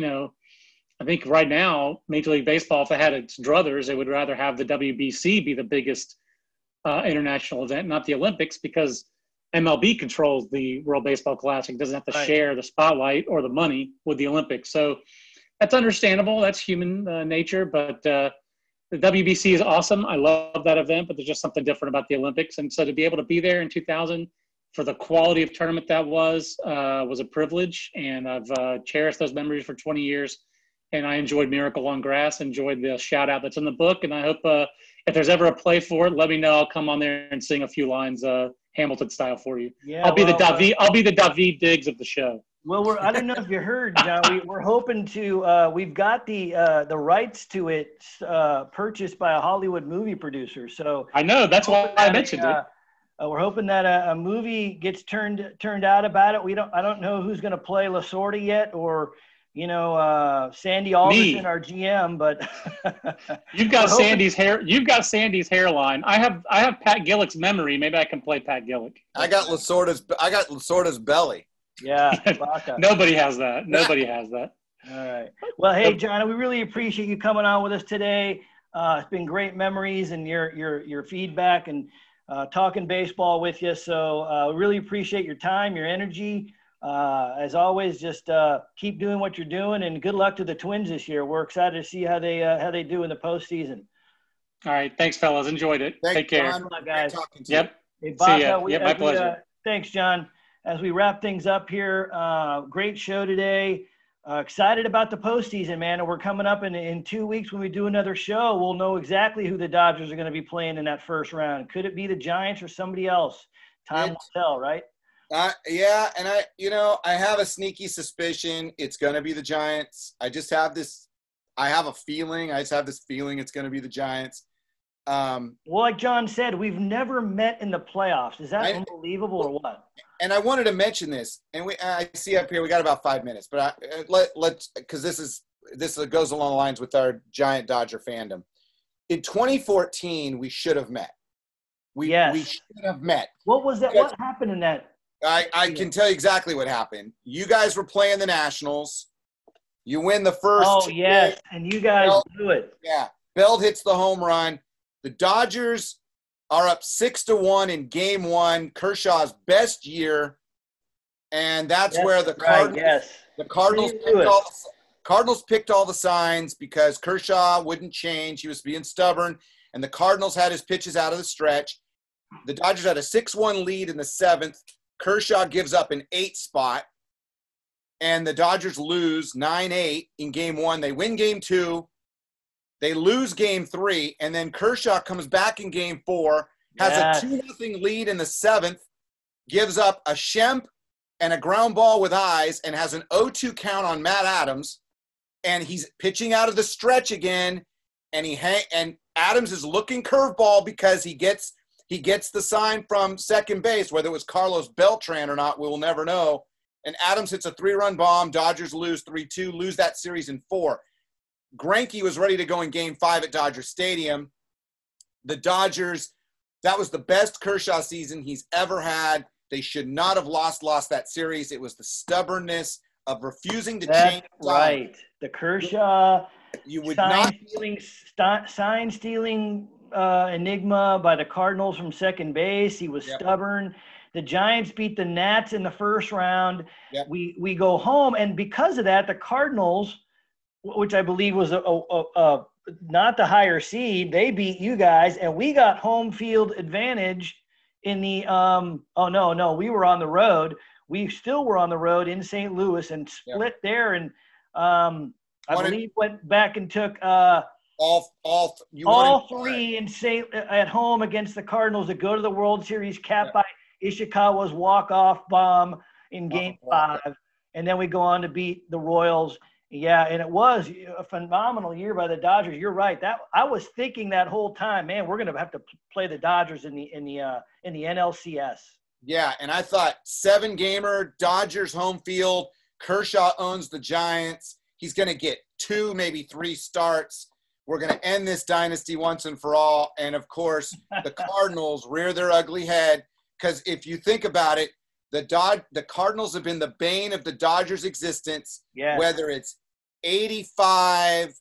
I think right now, Major League Baseball, if it had its druthers, it would rather have the WBC be the biggest international event, not the Olympics, because MLB controls the World Baseball Classic. It doesn't have to share the spotlight or the money with the Olympics. So that's understandable. That's human nature. But the WBC is awesome. I love that event, but there's just something different about the Olympics. And so to be able to be there in 2000 for the quality of tournament that was a privilege. And I've cherished those memories for 20 years. And I enjoyed Miracle on Grass, enjoyed the shout-out that's in the book. And I hope if there's ever a play for it, let me know. I'll come on there and sing a few lines Hamilton style for you. Yeah, I'll be the David Diggs of the show. Well, I don't know if you heard, John. We're hoping to we've got the rights to it purchased by a Hollywood movie producer. So I know. That's why I mentioned it. We're hoping that a movie gets turned out about it. I don't know who's going to play Lasorda yet or – Sandy Alderson, our GM, but you've got Sandy's hair. You've got Sandy's hairline. I have Pat Gillick's memory. Maybe I can play Pat Gillick. I got Lasorda's belly. Yeah. Nobody has that. Nobody has that. All right. Well, hey, John, we really appreciate you coming on with us today. It's been great memories and your feedback and talking baseball with you. So really appreciate your time, your energy. As always, just keep doing what you're doing, and good luck to the Twins this year. We're excited to see how they do in the postseason. All right, thanks, fellas. Enjoyed it. Take care, John. Guys. Yep. Hey, Baca, see ya. My pleasure. Thanks, John. As we wrap things up here, great show today. Excited about the postseason, man. And we're coming up in 2 weeks when we do another show. We'll know exactly who the Dodgers are going to be playing in that first round. Could it be the Giants or somebody else? Time will tell, right? Yeah, and I have a sneaky suspicion it's going to be the Giants. I just have this feeling it's going to be the Giants. Well, like John said, we've never met in the playoffs. Is that unbelievable or what? And I wanted to mention this, and I see up here we got about 5 minutes, but let's because this goes along the lines with our Giant Dodger fandom. In 2014, we should have met. What happened in that I can tell you exactly what happened. You guys were playing the Nationals. You win the first. Oh, yes, game. And you guys do it. Yeah, Bell hits the home run. The Dodgers are up 6-1 in game one, Kershaw's best year, and that's where the Cardinals picked all the signs because Kershaw wouldn't change. He was being stubborn, and the Cardinals had his pitches out of the stretch. The Dodgers had a 6-1 lead in the seventh. Kershaw gives up an 8 spot, and the Dodgers lose 9-8 in game one. They win game two. They lose game three, and then Kershaw comes back in game four, has a 2-0 lead in the seventh, gives up a Shemp and a ground ball with eyes, and has an 0-2 count on Matt Adams, and he's pitching out of the stretch again, and Adams is looking curveball because he gets the sign from second base, whether it was Carlos Beltran or not, we'll never know, and Adams hits a 3-run bomb. Dodgers lose 3-2, lose that series in 4. Greinke was ready to go in game 5 at Dodger Stadium. The Dodgers, that was the best Kershaw season he's ever had. They should not have lost that series. It was the stubbornness of refusing to change. Right. The Kershaw sign-stealing enigma by the Cardinals from second base. He was stubborn. The Giants beat the Nats in the first round. Yep. We go home, and because of that, the Cardinals – which I believe was not the higher seed. They beat you guys, and we got home field advantage in the we were on the road. We still were on the road in St. Louis and split there. And I believe went back and took all three in St. at home against the Cardinals to go to the World Series, capped by Ishikawa's walk-off bomb in Game 5. And then we go on to beat the Royals. Yeah, and it was a phenomenal year by the Dodgers. You're right. That I was thinking that whole time, man, we're going to have to play the Dodgers in the NLCS. Yeah, and I thought 7-gamer, Dodgers home field, Kershaw owns the Giants. He's going to get 2, maybe 3 starts. We're going to end this dynasty once and for all. And, of course, the Cardinals rear their ugly head because if you think about it, the Cardinals have been the bane of the Dodgers' existence, whether it's 85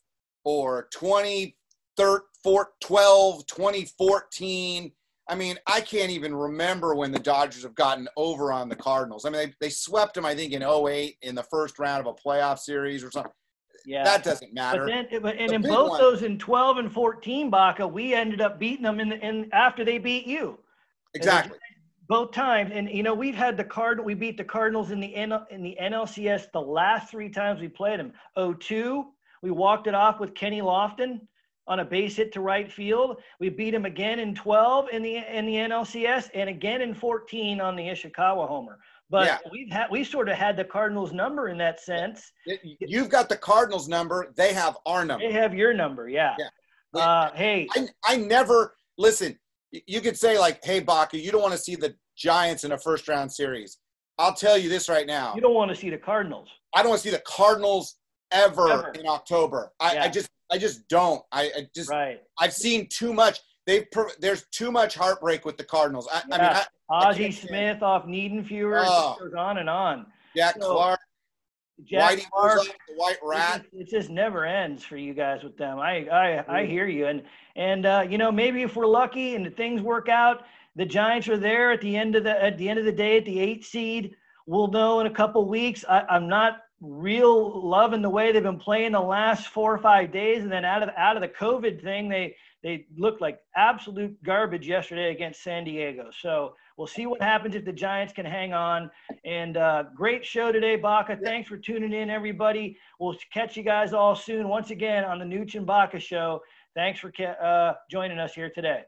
or 2014. I mean, I can't even remember when the Dodgers have gotten over on the Cardinals. I mean, they swept them, I think, in 2008 in the first round of a playoff series or something. Yeah. That doesn't matter. But in both those, in 12 and 14, Baca, we ended up beating them after they beat you. Exactly. Both times, and you know we've had we beat the Cardinals in the NLCS the last 3 times we played them. 0-2, we walked it off with Kenny Lofton on a base hit to right field. We beat him again in 12 in the NLCS, and again in 14 on the Ishikawa homer. But we sort of had the Cardinals number in that sense. You've got the Cardinals number; they have our number. They have your number, yeah. I never listen. You could say, like, hey, Baca, you don't want to see the Giants in a first-round series. I'll tell you this right now. You don't want to see the Cardinals. I don't want to see the Cardinals ever. In October. I just don't. I've seen too much. There's too much heartbreak with the Cardinals. I mean, Ozzie Smith off Niedenfuhr. It goes on and on. Jack Clark, the White Rat. It just never ends for you guys with them. I hear you, and you know, maybe if we're lucky and things work out, the Giants are there at the end of the day at the 8 seed. We'll know in a couple weeks. I'm not real loving the way they've been playing the last 4 or 5 days, and then out of the COVID thing, they looked like absolute garbage yesterday against San Diego. So we'll see what happens if the Giants can hang on. And great show today, Baca. Thanks for tuning in, everybody. We'll catch you guys all soon once again on the Nooch and Baca Show. Thanks for joining us here today.